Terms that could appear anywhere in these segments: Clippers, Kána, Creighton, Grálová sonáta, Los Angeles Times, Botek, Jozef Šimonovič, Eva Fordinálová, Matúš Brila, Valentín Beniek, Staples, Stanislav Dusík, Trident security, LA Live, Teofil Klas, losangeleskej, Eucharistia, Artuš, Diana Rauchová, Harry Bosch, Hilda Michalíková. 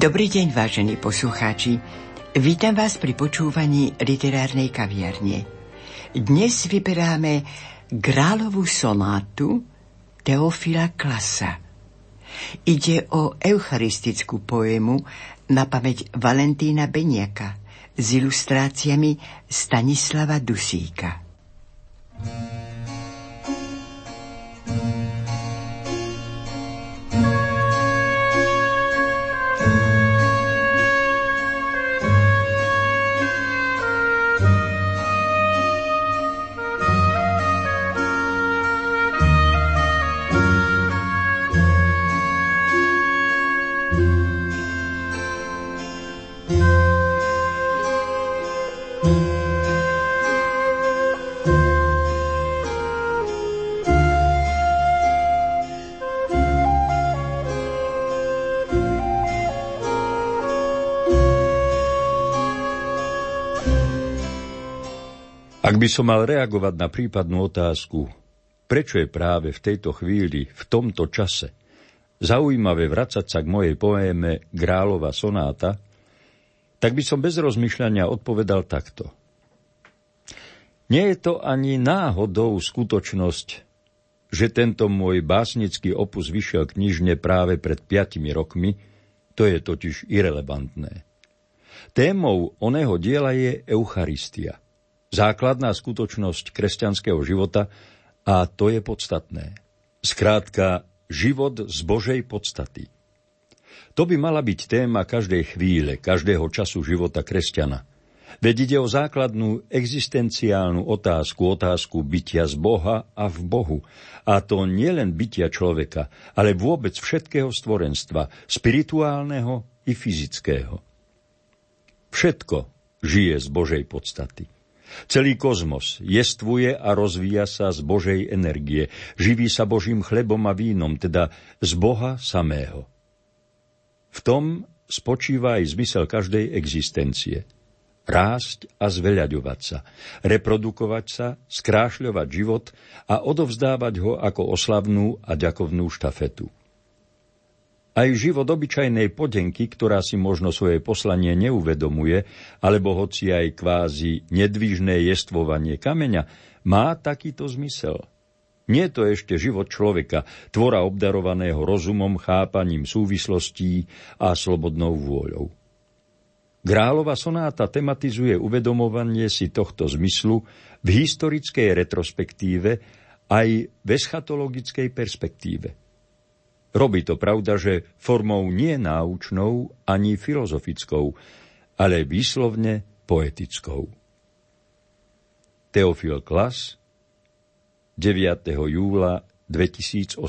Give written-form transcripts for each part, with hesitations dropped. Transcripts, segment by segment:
Dobrý deň, vážení poslucháči. Vítam vás pri počúvaní literárnej kaviarne. Dnes vyberáme Grálovú sonátu Teofila Klasa. Ide o eucharistickú poému na pamäť Valentína Benieka s ilustráciami Stanislava Dusíka. Ak by som mal reagovať na prípadnú otázku, prečo je práve v tejto chvíli, v tomto čase, zaujímavé vracať sa k mojej poéme Grálová sonáta, tak by som bez rozmýšľania odpovedal takto. Nie je to ani náhodou skutočnosť, že tento môj básnický opus vyšiel knižne práve pred 5 rokmi, to je totiž irelevantné. Témou oného diela je Eucharistia. Základná skutočnosť kresťanského života, a to je podstatné. Skrátka, život z Božej podstaty. To by mala byť téma každej chvíle, každého času života kresťana. Veď ide o základnú existenciálnu otázku, otázku bytia z Boha a v Bohu. A to nie len bytia človeka, ale vôbec všetkého stvorenstva, spirituálneho i fyzického. Všetko žije z Božej podstaty. Celý kozmos jestvuje a rozvíja sa z Božej energie, živí sa Božím chlebom a vínom, teda z Boha samého. V tom spočíva aj zmysel každej existencie. Rásť a zveľaďovať sa, reprodukovať sa, skrášľovať život a odovzdávať ho ako oslavnú a ďakovnú štafetu. Aj život obyčajnej podenky, ktorá si možno svoje poslanie neuvedomuje, alebo hoci aj kvázi nedvižné jestvovanie kameňa, má takýto zmysel. Nie je to ešte život človeka, tvora obdarovaného rozumom, chápaním súvislostí a slobodnou vôľou. Grálova sonáta tematizuje uvedomovanie si tohto zmyslu v historickej retrospektíve aj v eschatologickej perspektíve. Robí to, pravda, že formou nie náučnou ani filozofickou, ale výslovne poetickou. Teofil Klas, 9. júla 2018.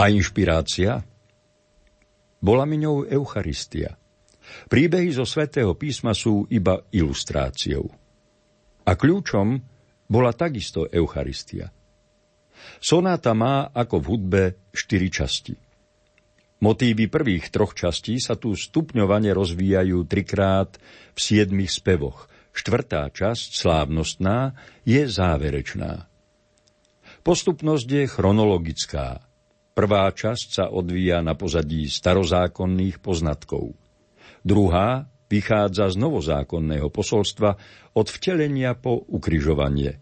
A inšpirácia? Bola mi ňou Eucharistia. Príbehy zo Svätého písma sú iba ilustráciou. A kľúčom bola takisto Eucharistia. Sonáta má ako v hudbe 4 časti. Motívy prvých 3 častí sa tu stupňovane rozvíjajú 3-krát v 7 spevoch. 4. časť, slávnostná, je záverečná. Postupnosť je chronologická. 1. časť sa odvíja na pozadí starozákonných poznatkov. 2. vychádza z novozákonného posolstva od vtelenia po ukrižovanie.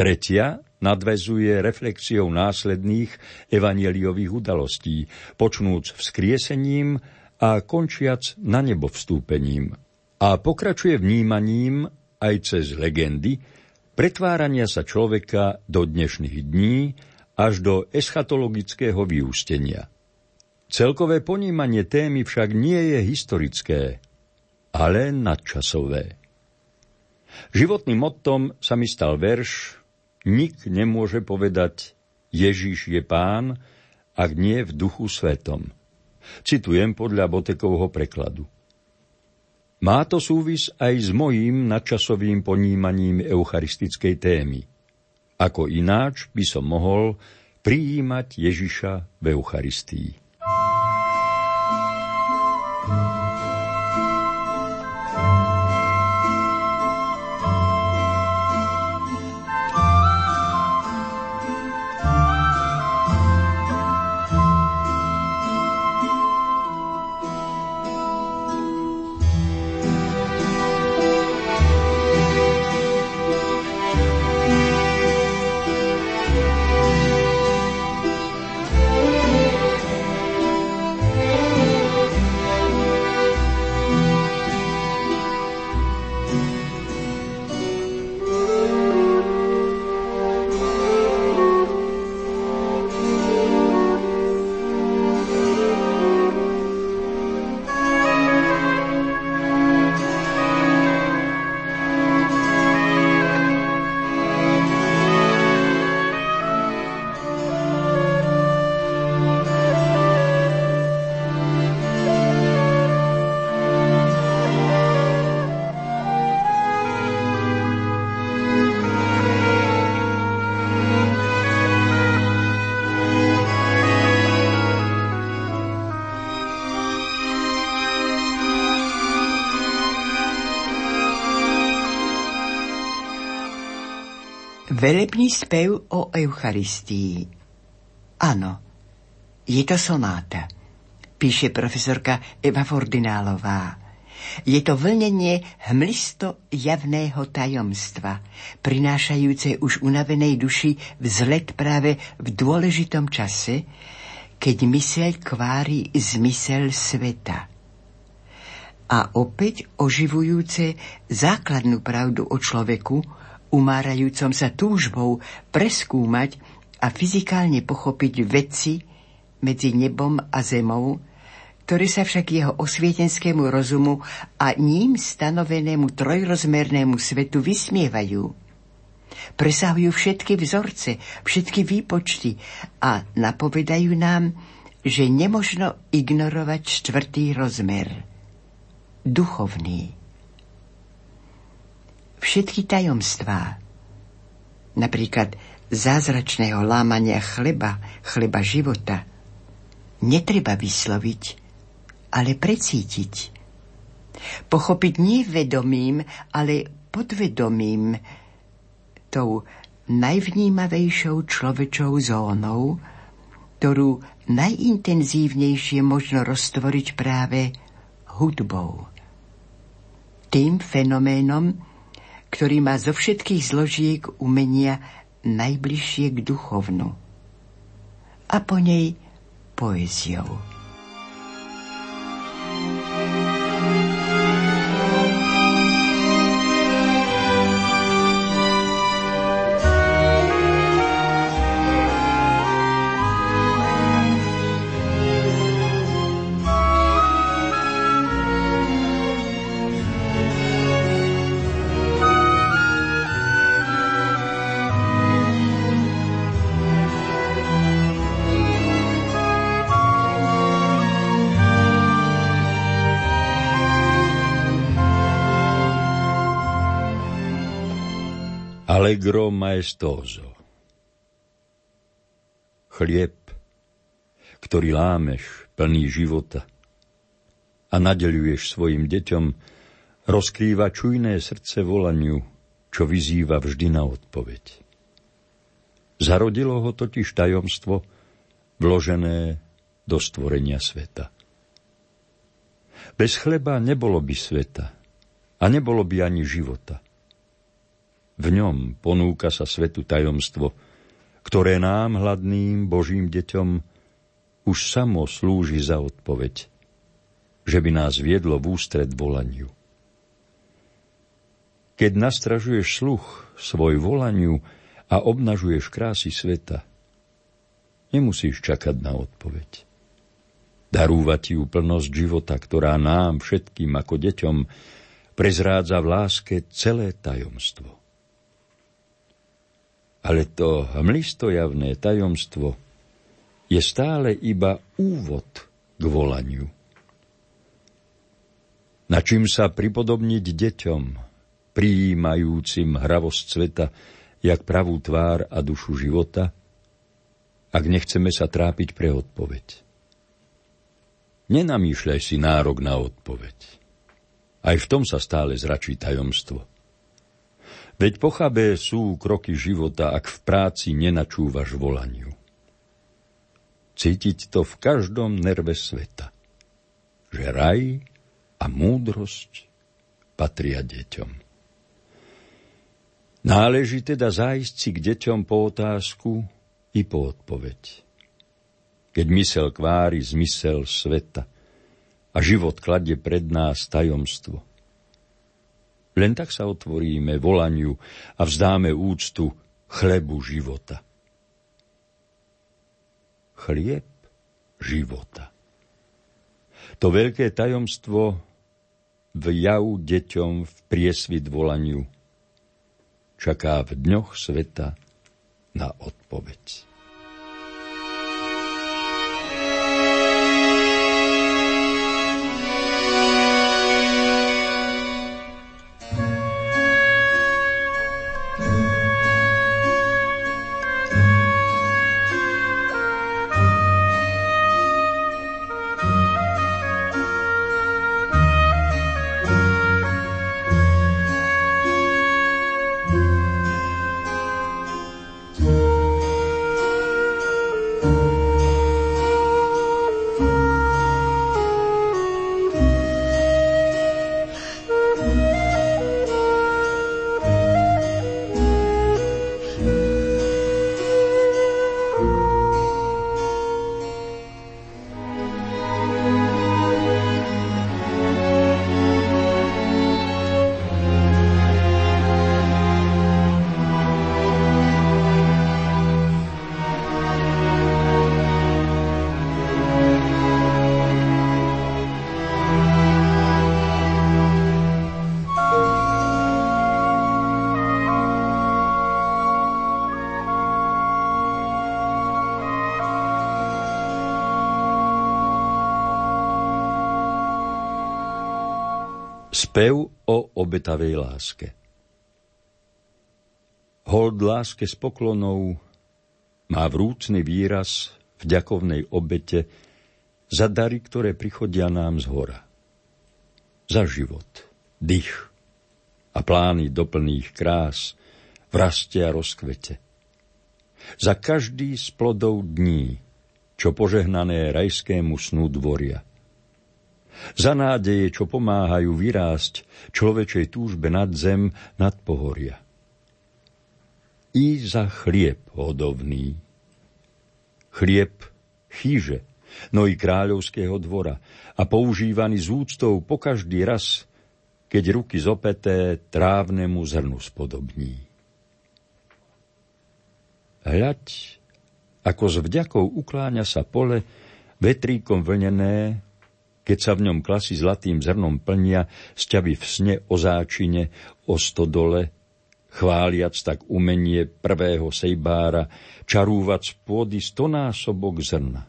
3. nadväzuje reflexiou následných evanjeliových udalostí, počnúc vzkriesením a končiac na nebo vstúpením. A pokračuje vnímaním aj cez legendy pretvárania sa človeka do dnešných dní až do eschatologického vyústenia. Celkové ponímanie témy však nie je historické, ale nadčasové. Životným mottom sa mi stal verš Nik nemôže povedať Ježiš je pán, ak nie v duchu svetom. Citujem podľa Botekovho prekladu. Má to súvis aj s mojím nadčasovým ponímaním eucharistickej témy. Ako ináč by som mohol prijímať Ježiša v Eucharistii. Velebný spev o Eucharistii. Áno, je to sonáta, píše profesorka Eva Fordinálová. Je to vlnenie hmlisto javného tajomstva, prinášajúce už unavenej duši vzlet práve v dôležitom čase, keď myseľ kvári zmysel sveta. A opäť oživujúce základnú pravdu o človeku, umárajúcom sa túžbou preskúmať a fyzikálne pochopiť veci medzi nebom a zemou, ktoré sa však jeho osvietenskému rozumu a ním stanovenému trojrozmernému svetu vysmievajú. Presahujú všetky vzorce, všetky výpočty a napovedajú nám, že nemožno ignorovať štvrtý rozmer. Duchovný. Všetky tajomstvá, napríklad zázračného lámania chleba, chleba života, netreba vysloviť, ale precítiť. Pochopiť nie vedomím, ale podvedomím, tou najvnímavejšou človečou zónou, ktorú najintenzívnejšie možno roztvoriť práve hudbou. Tým fenoménom, ktorý má zo všetkých zložiek umenia najbližšie k duchovnu. A po nej poéziou. Allegro maestoso. Chlieb, ktorý lámeš plný života a nadeľuješ svojim deťom, rozkrýva čujné srdce volaniu, čo vyzýva vždy na odpoveď. Zarodilo ho totiž tajomstvo, vložené do stvorenia sveta. Bez chleba nebolo by sveta a nebolo by ani života. V ňom ponúka sa svetu tajomstvo, ktoré nám, hladným Božím deťom, už samo slúži za odpoveď, že by nás viedlo v ústred volaniu. Keď nastražuješ sluch svoj volaniu a obnažuješ krásy sveta, Nemusíš čakať na odpoveď. Darúva ti úplnosť života, ktorá nám všetkým ako deťom prezrádza v láske celé tajomstvo. Ale to hmlistojavné tajomstvo je stále iba úvod k volaniu. Na čím sa pripodobniť deťom, prijímajúcim hravosť sveta, jak pravú tvár a dušu života, ak nechceme sa trápiť pre odpoveď. Nenamýšľaj si nárok na odpoveď. Aj v tom sa stále zračí tajomstvo. Veď pochabé sú kroky života, ak v práci nenačúvaš volaniu. Cítiť to v každom nerve sveta, že raj a múdrosť patria deťom. Náleží teda zájsť si k deťom po otázku i po odpoveď. Keď mysel kvári zmysel sveta a život kladie pred nás tajomstvo. Len tak sa otvoríme volaniu a vzdáme úctu chlebu života. Chlieb života. To veľké tajomstvo v javu deťom v priesvit volaniu čaká v dňoch sveta na odpoveď. Spev o obetavej láske. Hold láske s poklonou má vrúcny výraz v ďakovnej obete za dary, ktoré prichodia nám zhora. Za život, dých a plány doplných krás v raste a rozkvete. Za každý z plodov dní, čo požehnané rajskému snu dvoria. Za nádeje, čo pomáhajú vyrásť človečej túžbe nad zem, nad pohoria. I za chlieb hodovný. Chlieb chýže, no i kráľovského dvora a používaný z úctou po každý raz, keď ruky zopeté trávnemu zrnu spodobní. Hľaď, ako s vďakou ukláňa sa pole, vetríkom vlnené, keď sa v ňom klasy zlatým zrnom plnia, sťaby v sne o záčine, o stodole, chváliac tak umenie prvého sejbára, čarúvac pôdy stonásobok zrna.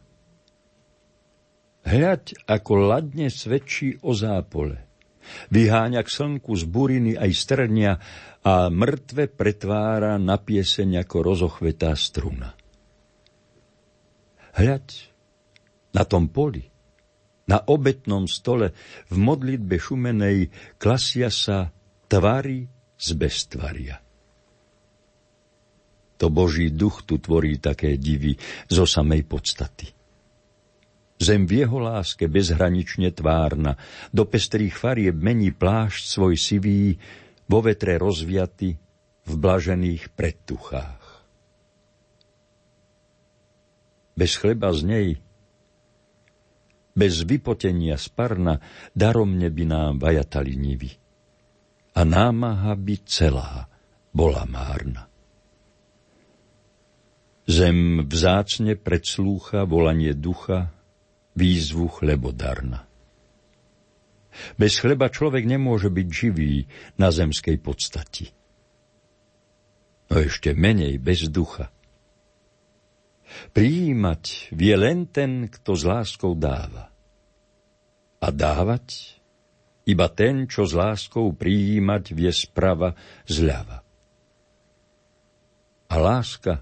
Hľaď, ako ladne svedčí o zápole. Vyháňa k slnku z buriny aj strnia a mŕtve pretvára na pieseň ako rozochvetá struna. Hľaď, na tom poli, na obetnom stole v modlitbe šumenej klasia sa tvary z beztvaria. To Boží duch tu tvorí také divy zo samej podstaty. Zem v jeho láske bezhranične tvárna, do pestrých farieb mení plášť svoj sivý, vo vetre rozviaty, v blažených predtuchách. Bez chleba z nej, bez vypotenia z parna daromne by nám vajatali nivy. A námaha by celá bola márna. Z Zem vzácne predslúcha volanie ducha, výzvu chlebodarna. Bez chleba človek nemôže byť živý na zemskej podstati. No ešte menej bez ducha. Prijímať vie len ten, kto s láskou dáva. A dávať iba ten, čo s láskou prijímať vie sprava zľava. A láska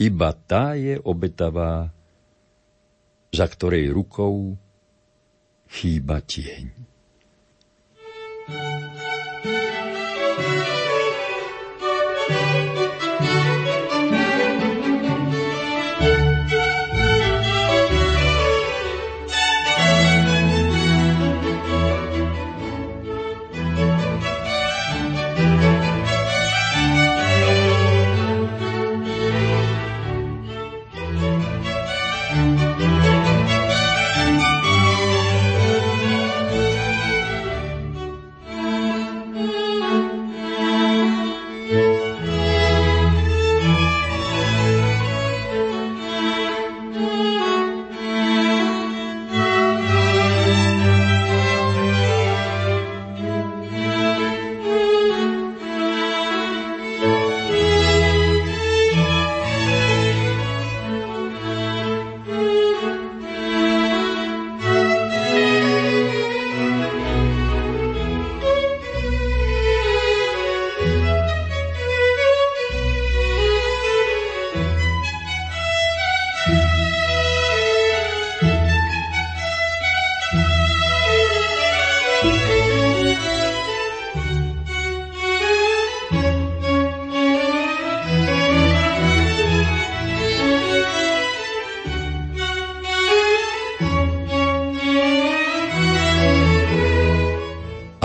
iba tá je obetavá, za ktorej rukou chýba tieň.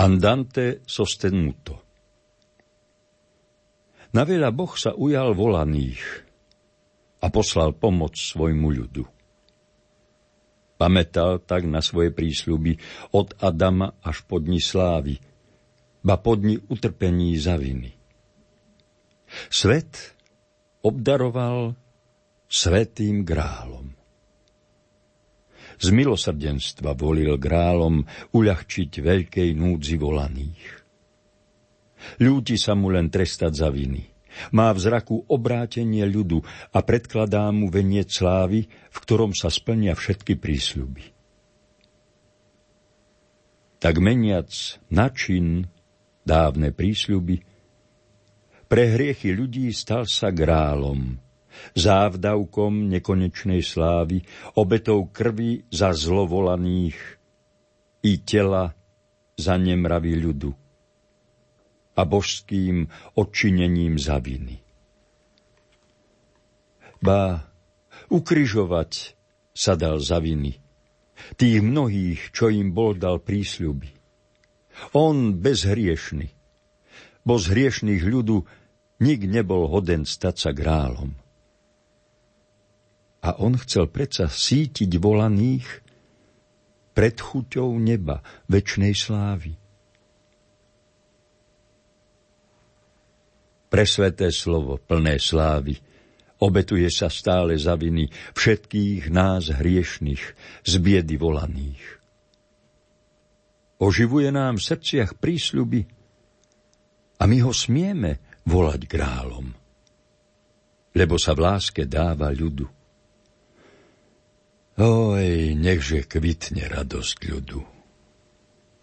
Andante sostenuto. Naveľa Boh sa ujal volaných a poslal pomoc svojmu ľudu. Pamätal tak na svoje prísľuby od Adama až po dni slávy, ba po dni utrpení za viny. Svet obdaroval svätým grálom. Z milosrdenstva volil grálom uľahčiť veľkej núdzi volaných. Ľúti sa mu len trestať za viny. Má v zraku obrátenie ľudu a predkladá mu veniec slávy, v ktorom sa splnia všetky prísľuby. Tak meniac na čin dávne prísľuby, pre hriechy ľudí stal sa grálom, závdavkom nekonečnej slávy, obetou krvi za zlovolaných i tela za nemravy ľudu a božským odčinením za viny. Ba, ukrižovať sa dal za viny tých mnohých, čo im bol dal prísľuby. On bezhriešny, bo z hriešných ľudu nik nebol hoden stať sa grálom. A on chcel predsa sítiť volaných pred chuťou neba, večnej slávy. Presväté slovo, plné slávy, obetuje sa stále za viny všetkých nás hriešných, z biedy volaných. Oživuje nám v srdciach prísľuby a my ho smieme volať grálom, lebo sa v láske dáva ľudu. Oj, nechže kvitne radosť ľudu.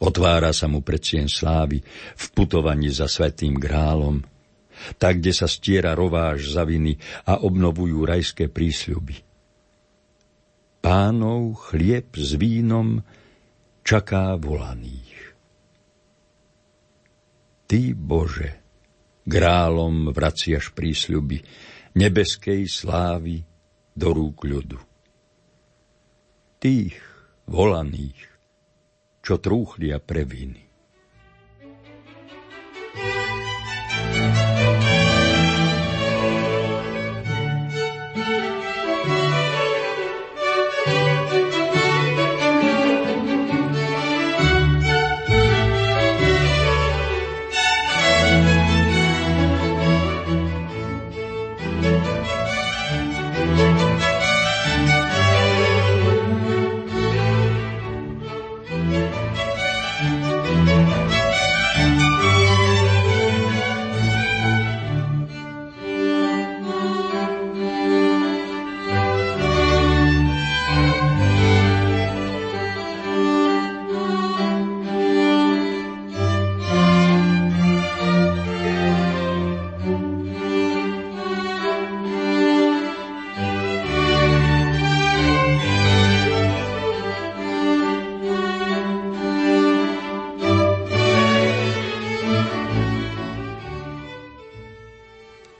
Otvára sa mu predcien slávy v putovaní za svätým grálom, tak, kde sa stiera rováž za viny a obnovujú rajské prísľuby. Pánov chlieb s vínom čaká volaných. Ty, Bože, grálom vraciaš prísľuby nebeskej slávy do rúk ľudu. Tých volaných, čo trúchlia pre viny.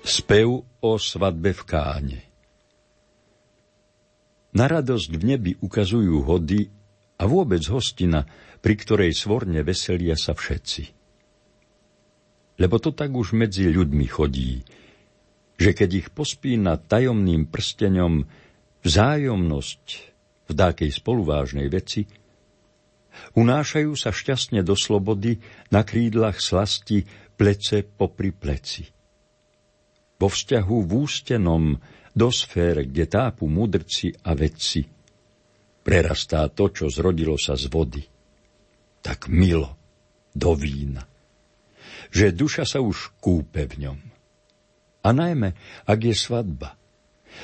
Spev o svadbe v Káne. Na radosť v nebi ukazujú hody a vôbec hostina, pri ktorej svorne veselia sa všetci. Lebo to tak už medzi ľuďmi chodí, že keď ich pospína tajomným prsteňom vzájomnosť v dákej spoluvážnej veci, unášajú sa šťastne do slobody na krídlach slasti plece popri pleci. Vo vzťahu vústenom do sfér, kde tápu mudrci a vedci, prerastá to, čo zrodilo sa z vody, tak milo do vína, že duša sa už kúpe v ňom. A najmä, ak je svadba,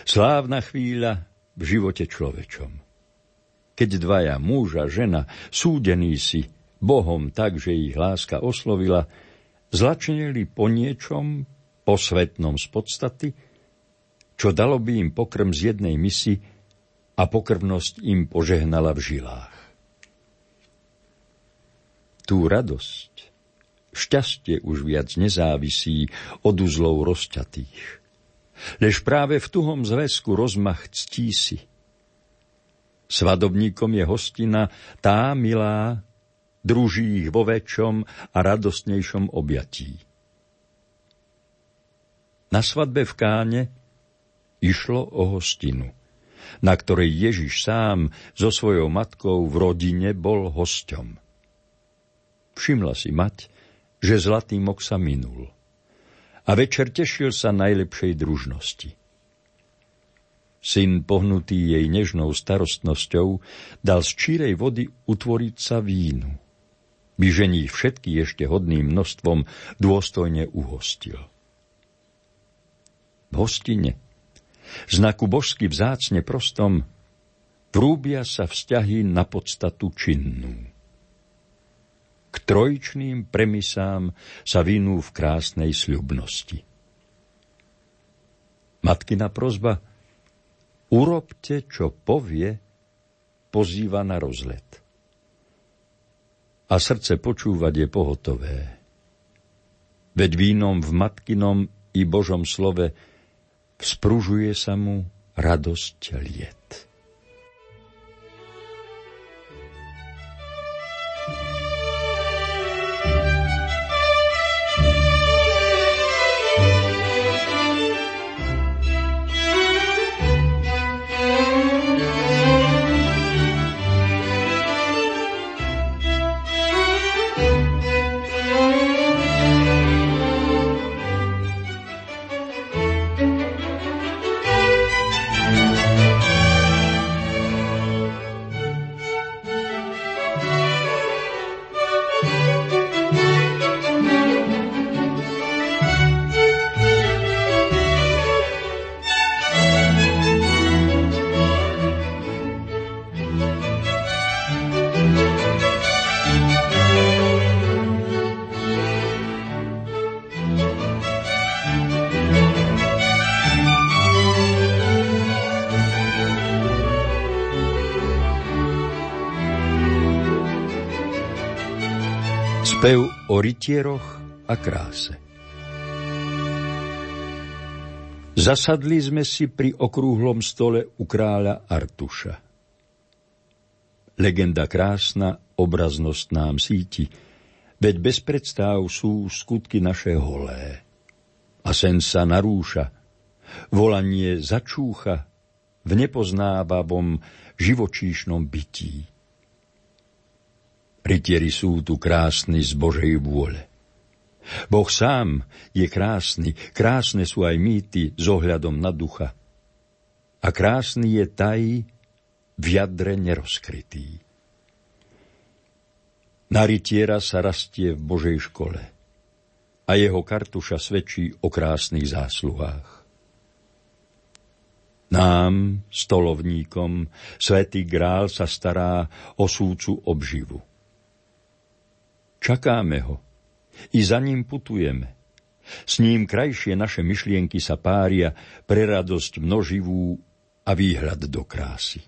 slávna chvíľa v živote človečom. Keď dvaja muž a žena, súdení si Bohom tak, že ich láska oslovila, zlačneli po niečom, po svetnom z podstaty, čo dalo by im pokrm z jednej misi a pokrvnosť im požehnala v žilách. Tú radosť, šťastie už viac nezávisí od uzlov rozťatých, lež práve v tuhom zväzku rozmach ctí si. Svadobníkom je hostina tá milá, druží ich vo väčšom a radostnejšom objatí. Na svadbe v Káne išlo o hostinu, na ktorej Ježiš sám so svojou matkou v rodine bol hosťom. Všimla si mať, že zlatý mok sa minul a večer tešil sa najlepšej družnosti. Syn, pohnutý jej nežnou starostnosťou, dal z čírej vody utvoriť sa vínu, by ženích všetky ešte hodným množstvom dôstojne uhostil. V hostine, znaku božsky vzácne prostom, vrúbia sa vzťahy na podstatu činnú. K trojičným premisám sa vinú v krásnej sľubnosti. Matkina prosba, urobte, čo povie, pozýva na rozlet. A srdce počúvať je pohotové. Veď vínom v matkinom i Božom slove vzpružuje sa mu radosť liet. Spev o rytieroch a kráse. Zasadli sme si pri okrúhlom stole u kráľa Artuša. Legenda krásna, obraznosť nám síti, veď bez predstáv sú skutky naše holé. A sen sa narúša, volanie začúcha v nepoznávavom živočíšnom bytí. Rytieri sú tu krásni z Božej vôle. Boh sám je krásny, krásne sú aj mýty s ohľadom na ducha. A krásny je taj v jadre nerozkrytý. Na rytiera sa rastie v Božej škole a jeho kartuša svedčí o krásnych zásluhách. Nám, stolovníkom, svätý grál sa stará o súdcu obživu. Čakáme ho. I za ním putujeme. S ním krajšie naše myšlienky sa pária pre radosť množivú a výhľad do krásy.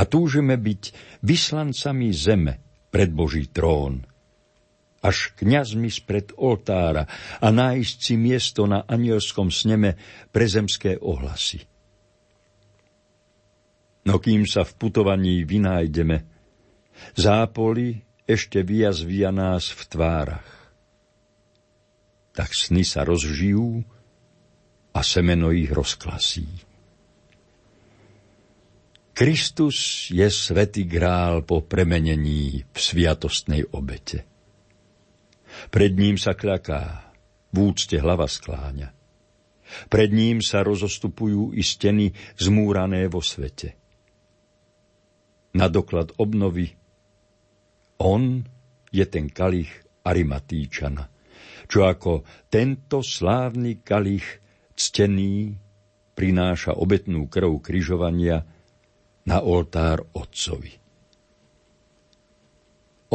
A túžime byť vyslancami zeme pred Boží trón. A až kňazmi spred oltára a nájsť si miesto na anielskom sneme pre zemské ohlasy. No kým sa v putovaní vynájdeme, zápoli ešte vyjazvia nás v tvárach. Tak sny sa rozžijú a semeno ich rozklasí. Kristus je svätý grál po premenení v sviatostnej obete. Pred ním sa kľaká, v úcte hlava skláňa. Pred ním sa rozostupujú i steny zmúrané vo svete. Na doklad obnovy on je ten kalich Arimatíčana, čo ako tento slávny kalich ctený prináša obetnú krv križovania na oltár Otcovi.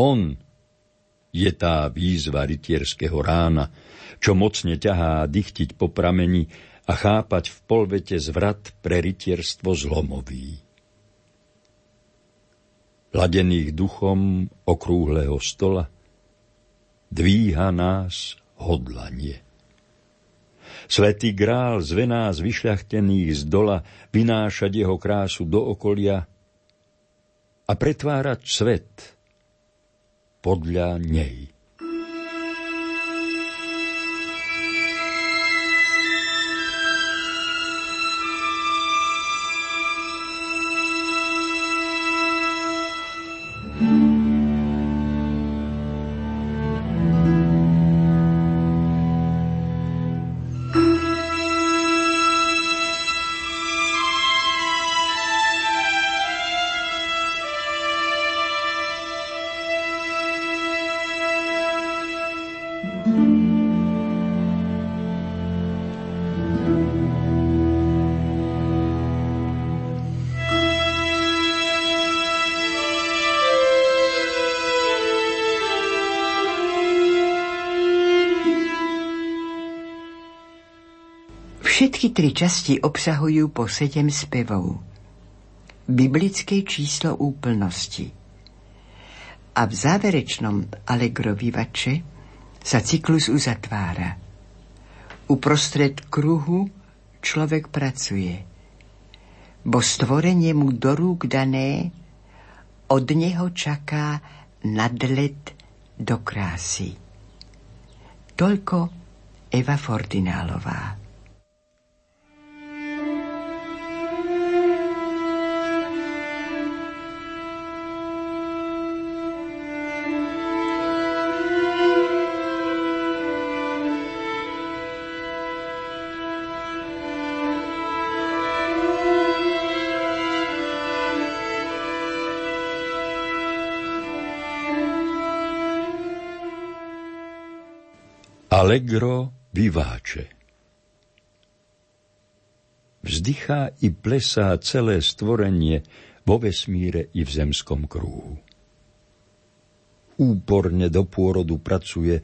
On je tá výzva rytierského rána, čo mocne ťahá dychtiť po prameni a chápať v polvete zvrat pre rytierstvo zlomový. Ladených duchom okrúhleho stola dvíha nás hodlanie. Svätý grál zve nás vyšľachtených z dola vynášať jeho krásu do okolia a pretvárať svet podľa nej. Všetky tri časti obsahujú po 7 spevov. Biblické číslo úplnosti. A v záverečnom allegro vivace sa cyklus uzatvára. Uprostred kruhu človek pracuje, bo stvorenie mu do rúk dané od neho čaká nadlet do krásy. Toľko Eva Fordinálová. Allegro vivace. Vzdychá i plesá celé stvorenie vo vesmíre i v zemskom kruhu. Úporne do pôrodu pracuje,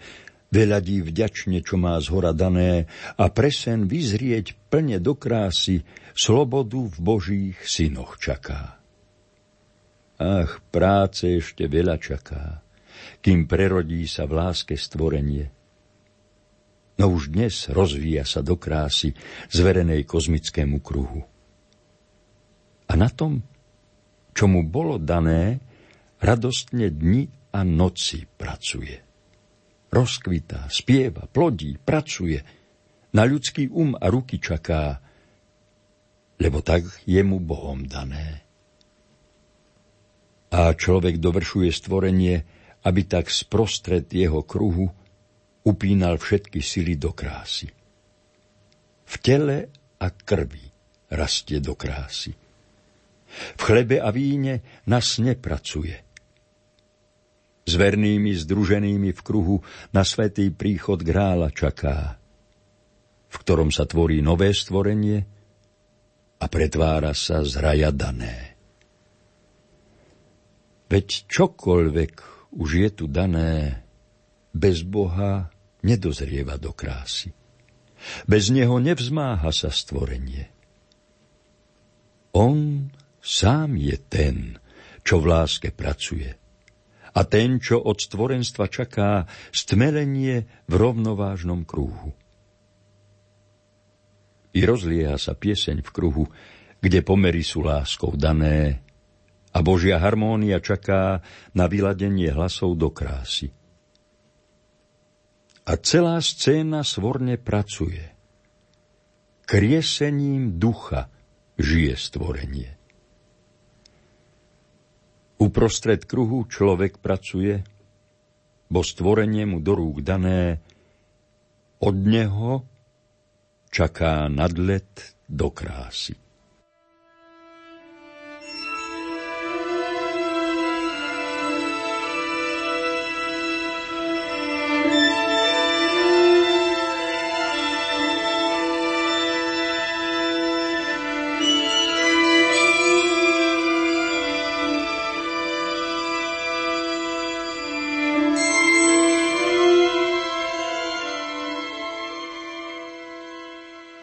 veladí vďačne, čo má zhora dané, a presen vyzrieť plne do krásy, slobodu v Božích synoch čaká. Ach, práce ešte veľa čaká, kým prerodí sa v láske stvorenie. No už dnes rozvíja sa do krásy zverenej kozmickému kruhu. A na tom, čo mu bolo dané, radostne dni a noci pracuje. Rozkvitá, spieva, plodí, pracuje, na ľudský um a ruky čaká, lebo tak je mu Bohom dané. A človek dovršuje stvorenie, aby tak sprostred jeho kruhu upínal všetky sily do krásy. V tele a krvi rastie do krásy. V chlebe a víne na sne pracuje. S vernými združenými v kruhu na svätý príchod grála čaká, v ktorom sa tvorí nové stvorenie a pretvára sa z raja dané. Veď čokoľvek už je tu dané, bez Boha nedozrieva do krásy. Bez neho nevzmáha sa stvorenie. On sám je ten, čo v láske pracuje a a ten, čo od stvorenstva čaká stmelenie v rovnovážnom kruhu. I rozlieha sa pieseň v kruhu, kde pomery sú láskou dané, a Božia harmónia čaká na vyladenie hlasov do krásy. A celá scéna svorne pracuje. Kriesením ducha žije stvorenie. Uprostred kruhu človek pracuje, bo stvorenie mu do rúk dané, od neho čaká nadlet do krásy.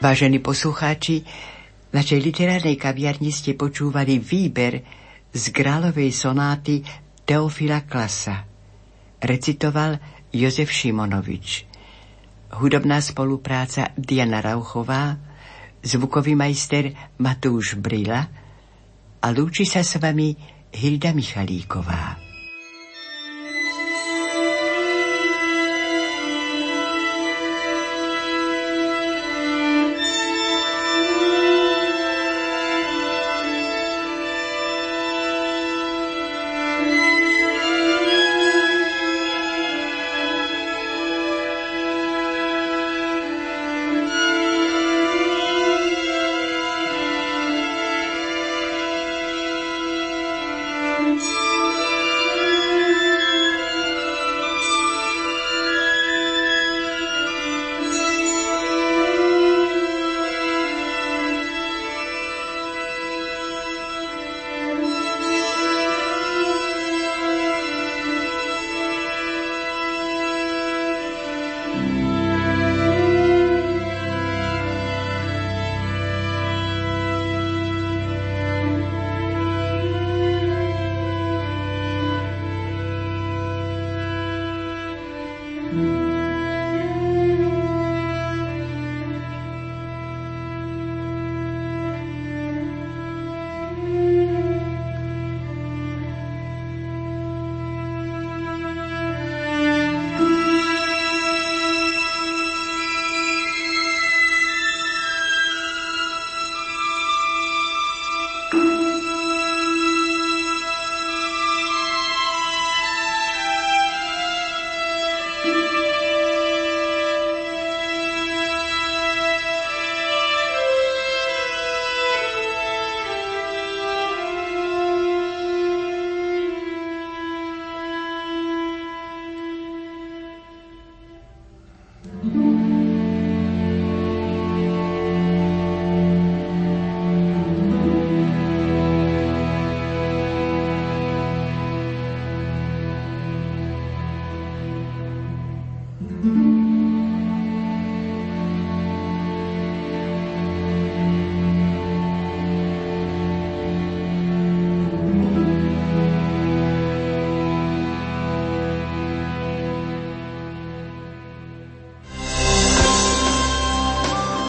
Vážení poslucháči, v našej literárnej kaviarni ste počúvali výber z Grálovej sonáty Teofila Klasa. Recitoval Jozef Šimonovič. Hudobná spolupráca Diana Rauchová, zvukový majster Matúš Brila a lúči sa s vami Hilda Michalíková.